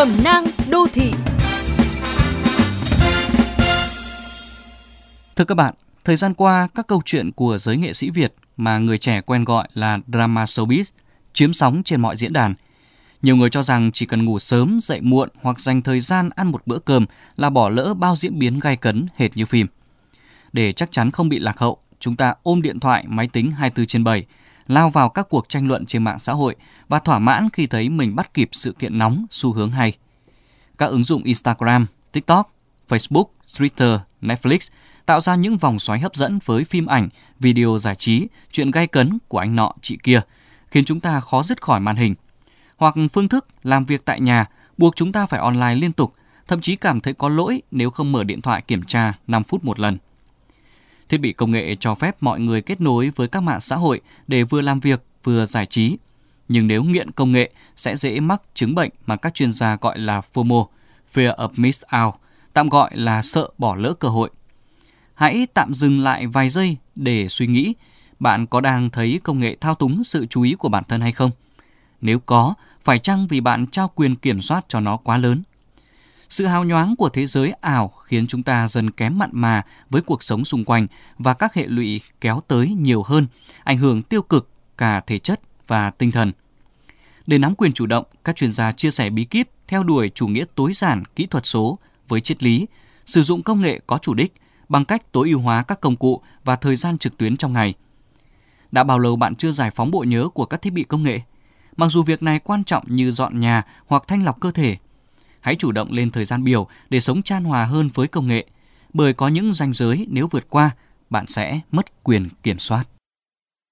Cẩm nang đô thị. Thưa các bạn, thời gian qua các câu chuyện của giới nghệ sĩ Việt mà người trẻ quen gọi là drama showbiz chiếm sóng trên mọi diễn đàn. Nhiều người cho rằng chỉ cần ngủ sớm, dậy muộn hoặc dành thời gian ăn một bữa cơm là bỏ lỡ bao diễn biến gay cấn hệt như phim. Để chắc chắn không bị lạc hậu, chúng ta ôm điện thoại, máy tính 24/7, lao vào các cuộc tranh luận trên mạng xã hội và thỏa mãn khi thấy mình bắt kịp sự kiện nóng, xu hướng hay. Các ứng dụng Instagram, TikTok, Facebook, Twitter, Netflix tạo ra những vòng xoáy hấp dẫn với phim ảnh, video giải trí, chuyện gay cấn của anh nọ, chị kia, khiến chúng ta khó dứt khỏi màn hình. Hoặc phương thức làm việc tại nhà buộc chúng ta phải online liên tục, thậm chí cảm thấy có lỗi nếu không mở điện thoại kiểm tra 5 phút một lần. Thiết bị công nghệ cho phép mọi người kết nối với các mạng xã hội để vừa làm việc vừa giải trí. Nhưng nếu nghiện công nghệ sẽ dễ mắc chứng bệnh mà các chuyên gia gọi là FOMO, Fear of Missed Out, tạm gọi là sợ bỏ lỡ cơ hội. Hãy tạm dừng lại vài giây để suy nghĩ, bạn có đang thấy công nghệ thao túng sự chú ý của bản thân hay không? Nếu có, phải chăng vì bạn trao quyền kiểm soát cho nó quá lớn? Sự hào nhoáng của thế giới ảo khiến chúng ta dần kém mặn mà với cuộc sống xung quanh và các hệ lụy kéo tới nhiều hơn, ảnh hưởng tiêu cực cả thể chất và tinh thần. Để nắm quyền chủ động, các chuyên gia chia sẻ bí kíp theo đuổi chủ nghĩa tối giản kỹ thuật số với triết lý sử dụng công nghệ có chủ đích bằng cách tối ưu hóa các công cụ và thời gian trực tuyến trong ngày. Đã bao lâu bạn chưa giải phóng bộ nhớ của các thiết bị công nghệ? Mặc dù việc này quan trọng như dọn nhà hoặc thanh lọc cơ thể, hãy chủ động lên thời gian biểu để sống chan hòa hơn với công nghệ, bởi có những ranh giới nếu vượt qua, bạn sẽ mất quyền kiểm soát.